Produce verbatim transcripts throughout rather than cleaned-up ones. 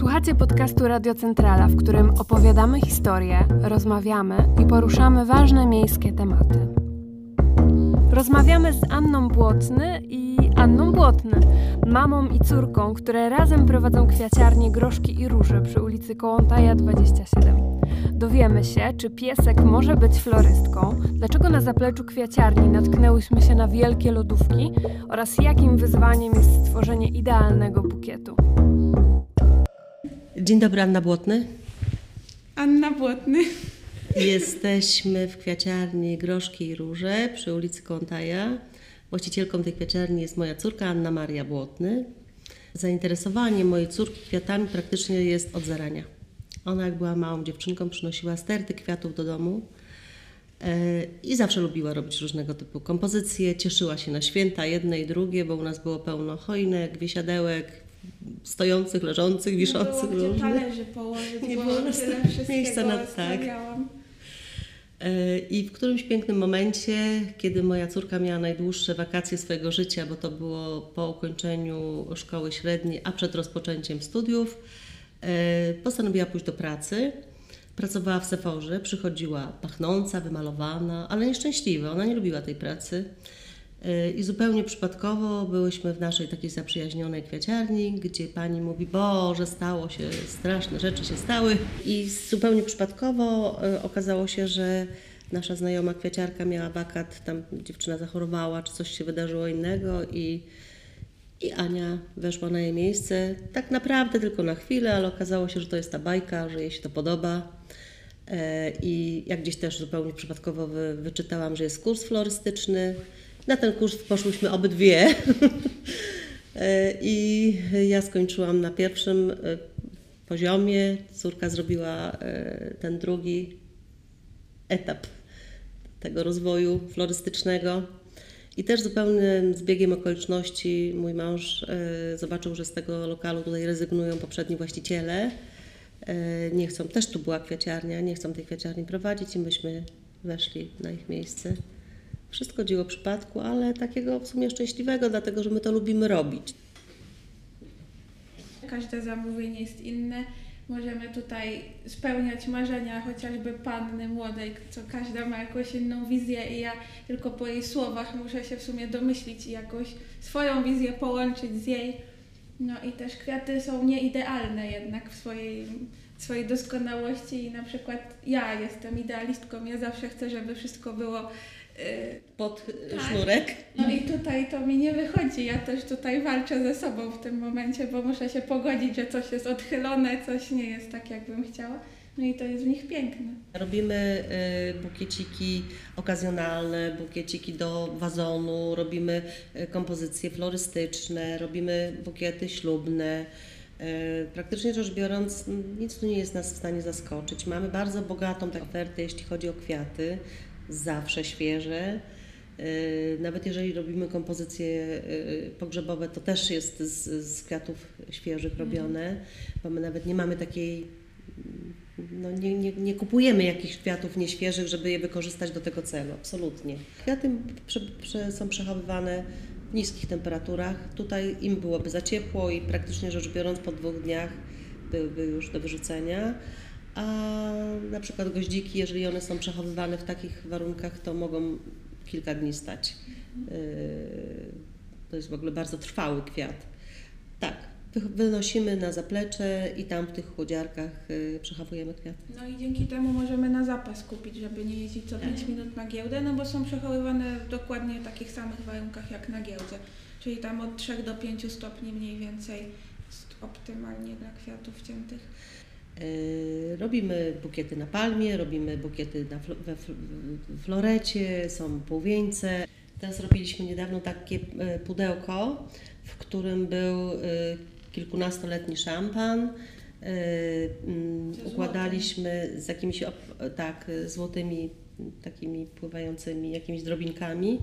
Słuchacie podcastu Radio Centrala, w którym opowiadamy historię, rozmawiamy i poruszamy ważne miejskie tematy. Rozmawiamy z Anną Błotny i Anną Błotny, mamą i córką, które razem prowadzą kwiaciarnię Groszki i Róże przy ulicy Kołłątaja dwadzieścia siedem. Dowiemy się, czy piesek może być florystką, dlaczego na zapleczu kwiaciarni natknęłyśmy się na wielkie lodówki oraz jakim wyzwaniem jest stworzenie idealnego bukietu. Dzień dobry, Anna Błotny. Anna Błotny. Jesteśmy w kwiaciarni Groszki i Róże przy ulicy Kołłątaja. Właścicielką tej kwiaciarni jest moja córka Anna Maria Błotny. Zainteresowanie mojej córki kwiatami praktycznie jest od zarania. Ona, jak była małą dziewczynką, przynosiła sterty kwiatów do domu i zawsze lubiła robić różnego typu kompozycje. Cieszyła się na święta jedne i drugie, bo u nas było pełno choinek, wiesiadełek, stojących, leżących, wiszących. Nie było gdzie talerzy położyć, nie było tyle miejsca na tak. I w którymś pięknym momencie, kiedy moja córka miała najdłuższe wakacje swojego życia, bo to było po ukończeniu szkoły średniej, a przed rozpoczęciem studiów, postanowiła pójść do pracy. Pracowała w Seforze, przychodziła pachnąca, wymalowana, ale nieszczęśliwa. Ona nie lubiła tej pracy. I zupełnie przypadkowo byłyśmy w naszej takiej zaprzyjaźnionej kwiaciarni, gdzie pani mówi: Boże, stało się, straszne rzeczy się stały. I zupełnie przypadkowo okazało się, że nasza znajoma kwiaciarka miała wakat, tam dziewczyna zachorowała, czy coś się wydarzyło innego i, i Ania weszła na jej miejsce. Tak naprawdę tylko na chwilę, ale okazało się, że to jest ta bajka, że jej się to podoba. I jak gdzieś też zupełnie przypadkowo wyczytałam, że jest kurs florystyczny. Na ten kurs poszłyśmy obydwie i ja skończyłam na pierwszym poziomie, córka zrobiła ten drugi etap tego rozwoju florystycznego i też zupełnym zbiegiem okoliczności mój mąż zobaczył, że z tego lokalu tutaj rezygnują poprzedni właściciele, nie chcą, też tu była kwiaciarnia, nie chcą tej kwiaciarni prowadzić i myśmy weszli na ich miejsce. Wszystko dzieło przypadku, ale takiego w sumie szczęśliwego, dlatego że my to lubimy robić. Każde zamówienie jest inne. Możemy tutaj spełniać marzenia chociażby panny młodej, co każda ma jakąś inną wizję i ja tylko po jej słowach muszę się w sumie domyślić i jakąś swoją wizję połączyć z jej. No i też kwiaty są nieidealne jednak w swojej, w swojej doskonałości i na przykład ja jestem idealistką, ja zawsze chcę, żeby wszystko było pod tak. Sznurek. No i tutaj to mi nie wychodzi. Ja też tutaj walczę ze sobą w tym momencie, bo muszę się pogodzić, że coś jest odchylone, coś nie jest tak, jakbym chciała. No i to jest w nich piękne. Robimy bukieciki okazjonalne, bukieciki do wazonu, robimy kompozycje florystyczne, robimy bukiety ślubne. Praktycznie rzecz biorąc, nic tu nie jest nas w stanie zaskoczyć. Mamy bardzo bogatą tę ofertę, jeśli chodzi o kwiaty. Zawsze świeże. Nawet jeżeli robimy kompozycje pogrzebowe, to też jest z, z kwiatów świeżych robione, bo my nawet nie mamy takiej, no nie, nie, nie kupujemy jakichś kwiatów nieświeżych, żeby je wykorzystać do tego celu, absolutnie. Kwiaty prze, prze, są przechowywane w niskich temperaturach. Tutaj im byłoby za ciepło i praktycznie rzecz biorąc po dwóch dniach byłyby już do wyrzucenia. A na przykład goździki, jeżeli one są przechowywane w takich warunkach, to mogą kilka dni stać. To jest w ogóle bardzo trwały kwiat. Tak, wynosimy na zaplecze i tam w tych chłodziarkach przechowujemy kwiaty. No i dzięki temu możemy na zapas kupić, żeby nie jeździć co pięć minut na giełdę, no bo są przechowywane dokładnie w takich samych warunkach jak na giełdzie. Czyli tam od trzech do pięciu stopni mniej więcej jest optymalnie dla kwiatów wciętych. Robimy bukiety na palmie, robimy bukiety na fl- we florecie, są półwieńce. Teraz robiliśmy niedawno takie pudełko, w którym był kilkunastoletni szampan. Układaliśmy z jakimiś op- tak, złotymi, takimi pływającymi jakimiś drobinkami.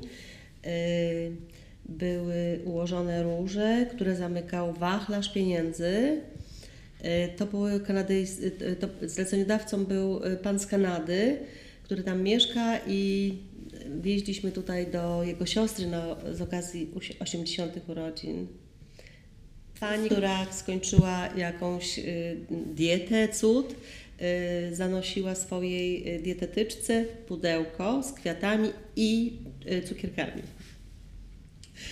Były ułożone róże, które zamykał wachlarz pieniędzy. To były kanadyjscy, to zleceniodawcą był pan z Kanady, który tam mieszka i wjeździliśmy tutaj do jego siostry no, z okazji osiemdziesiątych urodzin. Pani, która skończyła jakąś dietę, cud, zanosiła swojej dietetyczce pudełko z kwiatami i cukierkami.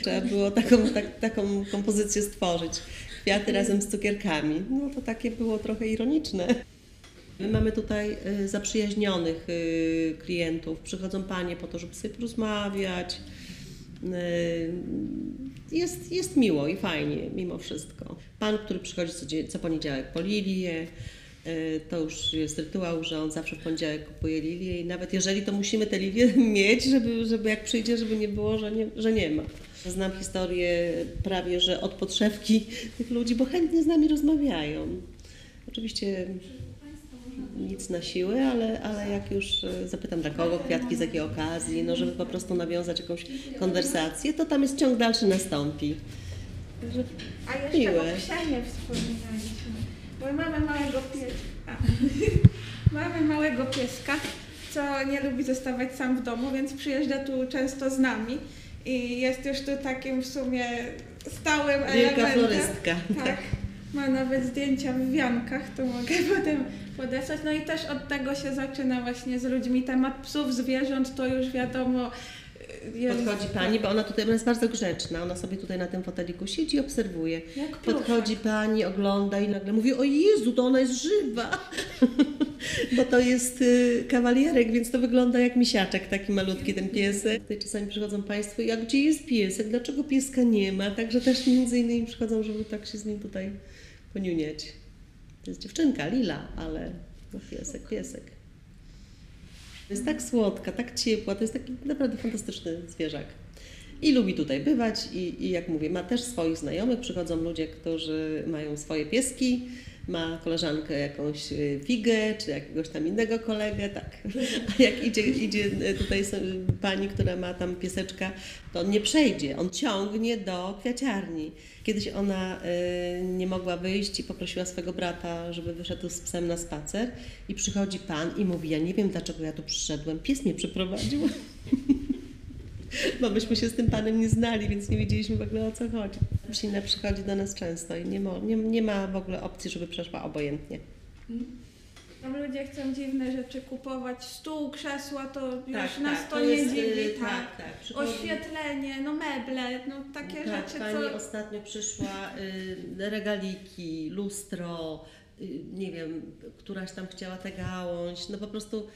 Trzeba było taką, tak, taką kompozycję stworzyć. Kwiaty razem z cukierkami. No to takie było trochę ironiczne. My mamy tutaj zaprzyjaźnionych klientów. Przychodzą panie po to, żeby sobie porozmawiać. Jest, jest miło i fajnie mimo wszystko. Pan, który przychodzi co, dzień, co poniedziałek po lilię, to już jest rytuał, że on zawsze w poniedziałek kupuje lilię i nawet jeżeli to musimy te lilie mieć, żeby, żeby jak przyjdzie, żeby nie było, że nie, że nie ma. Znam historię prawie, że od podszewki tych ludzi, bo chętnie z nami rozmawiają. Oczywiście nic na siłę, ale, ale jak już zapytam dla kogo, kwiatki z jakiej okazji, no żeby po prostu nawiązać jakąś konwersację, to tam jest ciąg dalszy nastąpi. A jeszcze miłe. O psianie wspominaliśmy. My mamy małego pieska. Mamy małego pieska, co nie lubi zostawać sam w domu, więc przyjeżdża tu często z nami i jest już tu takim w sumie stałym elementem. Wielka florystka. Tak. Ma nawet zdjęcia w wiankach, to mogę potem podesłać. No i też od tego się zaczyna właśnie z ludźmi. Temat psów, zwierząt to już wiadomo. Jest... Podchodzi pani, bo ona tutaj ona jest bardzo grzeczna, ona sobie tutaj na tym foteliku siedzi i obserwuje. Jak podchodzi pani, ogląda i nagle mówi: o Jezu, to ona jest żywa! Bo to jest y, kawalierek, więc to wygląda jak misiaczek, taki malutki ten piesek. Tutaj czasami przychodzą państwo i: a gdzie jest piesek? Dlaczego pieska nie ma? Także też między innymi przychodzą, żeby tak się z nim tutaj poniuniać. To jest dziewczynka, Lila, ale no piesek, piesek. Jest tak słodka, tak ciepła, to jest taki naprawdę fantastyczny zwierzak. I lubi tutaj bywać i, i jak mówię, ma też swoich znajomych. Przychodzą ludzie, którzy mają swoje pieski, ma koleżankę jakąś figę, czy jakiegoś tam innego kolegę, tak. A jak idzie, idzie tutaj pani, która ma tam pieseczka, to on nie przejdzie, on ciągnie do kwiaciarni. Kiedyś ona y, nie mogła wyjść i poprosiła swego brata, żeby wyszedł z psem na spacer i przychodzi pan i mówi: ja nie wiem, dlaczego ja tu przyszedłem, pies mnie przyprowadził. Bo myśmy się z tym panem nie znali, więc nie wiedzieliśmy w ogóle, o co chodzi. Psina przychodzi do nas często i nie ma, nie, nie ma w ogóle opcji, żeby przeszła obojętnie. Tam ludzie chcą dziwne rzeczy kupować, stół, krzesła, to już tak, nas tak, to nie jest, dziwi, tak, tak, tak. Przychodzi... Oświetlenie, no meble, no takie tak, rzeczy, pani co... Pani ostatnio przyszła, y, regaliki, lustro, y, nie wiem, któraś tam chciała tę gałąź, no po prostu...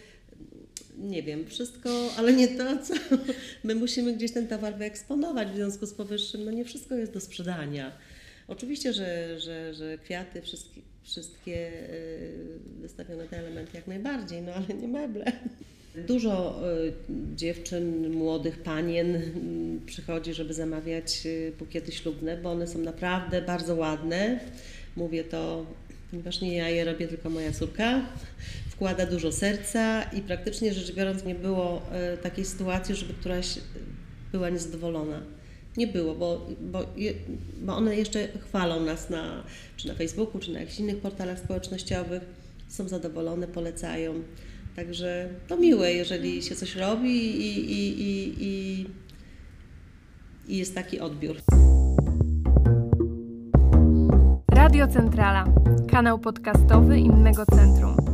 Nie wiem, wszystko, ale nie to, co my musimy gdzieś ten towar wyeksponować, w związku z powyższym, no nie wszystko jest do sprzedania. Oczywiście, że, że, że kwiaty, wszystkie, wszystkie wystawione te elementy jak najbardziej, no ale nie meble. Dużo dziewczyn, młodych panien przychodzi, żeby zamawiać bukiety ślubne, bo one są naprawdę bardzo ładne. Mówię to, ponieważ nie ja je robię, tylko moja córka. Wkłada dużo serca i praktycznie rzecz biorąc nie było takiej sytuacji, żeby któraś była niezadowolona. Nie było, bo, bo, bo one jeszcze chwalą nas na, czy na Facebooku, czy na jakichś innych portalach społecznościowych. Są zadowolone, polecają. Także to miłe, jeżeli się coś robi i, i, i, i, i jest taki odbiór. Radio Centrala, kanał podcastowy Innego Centrum.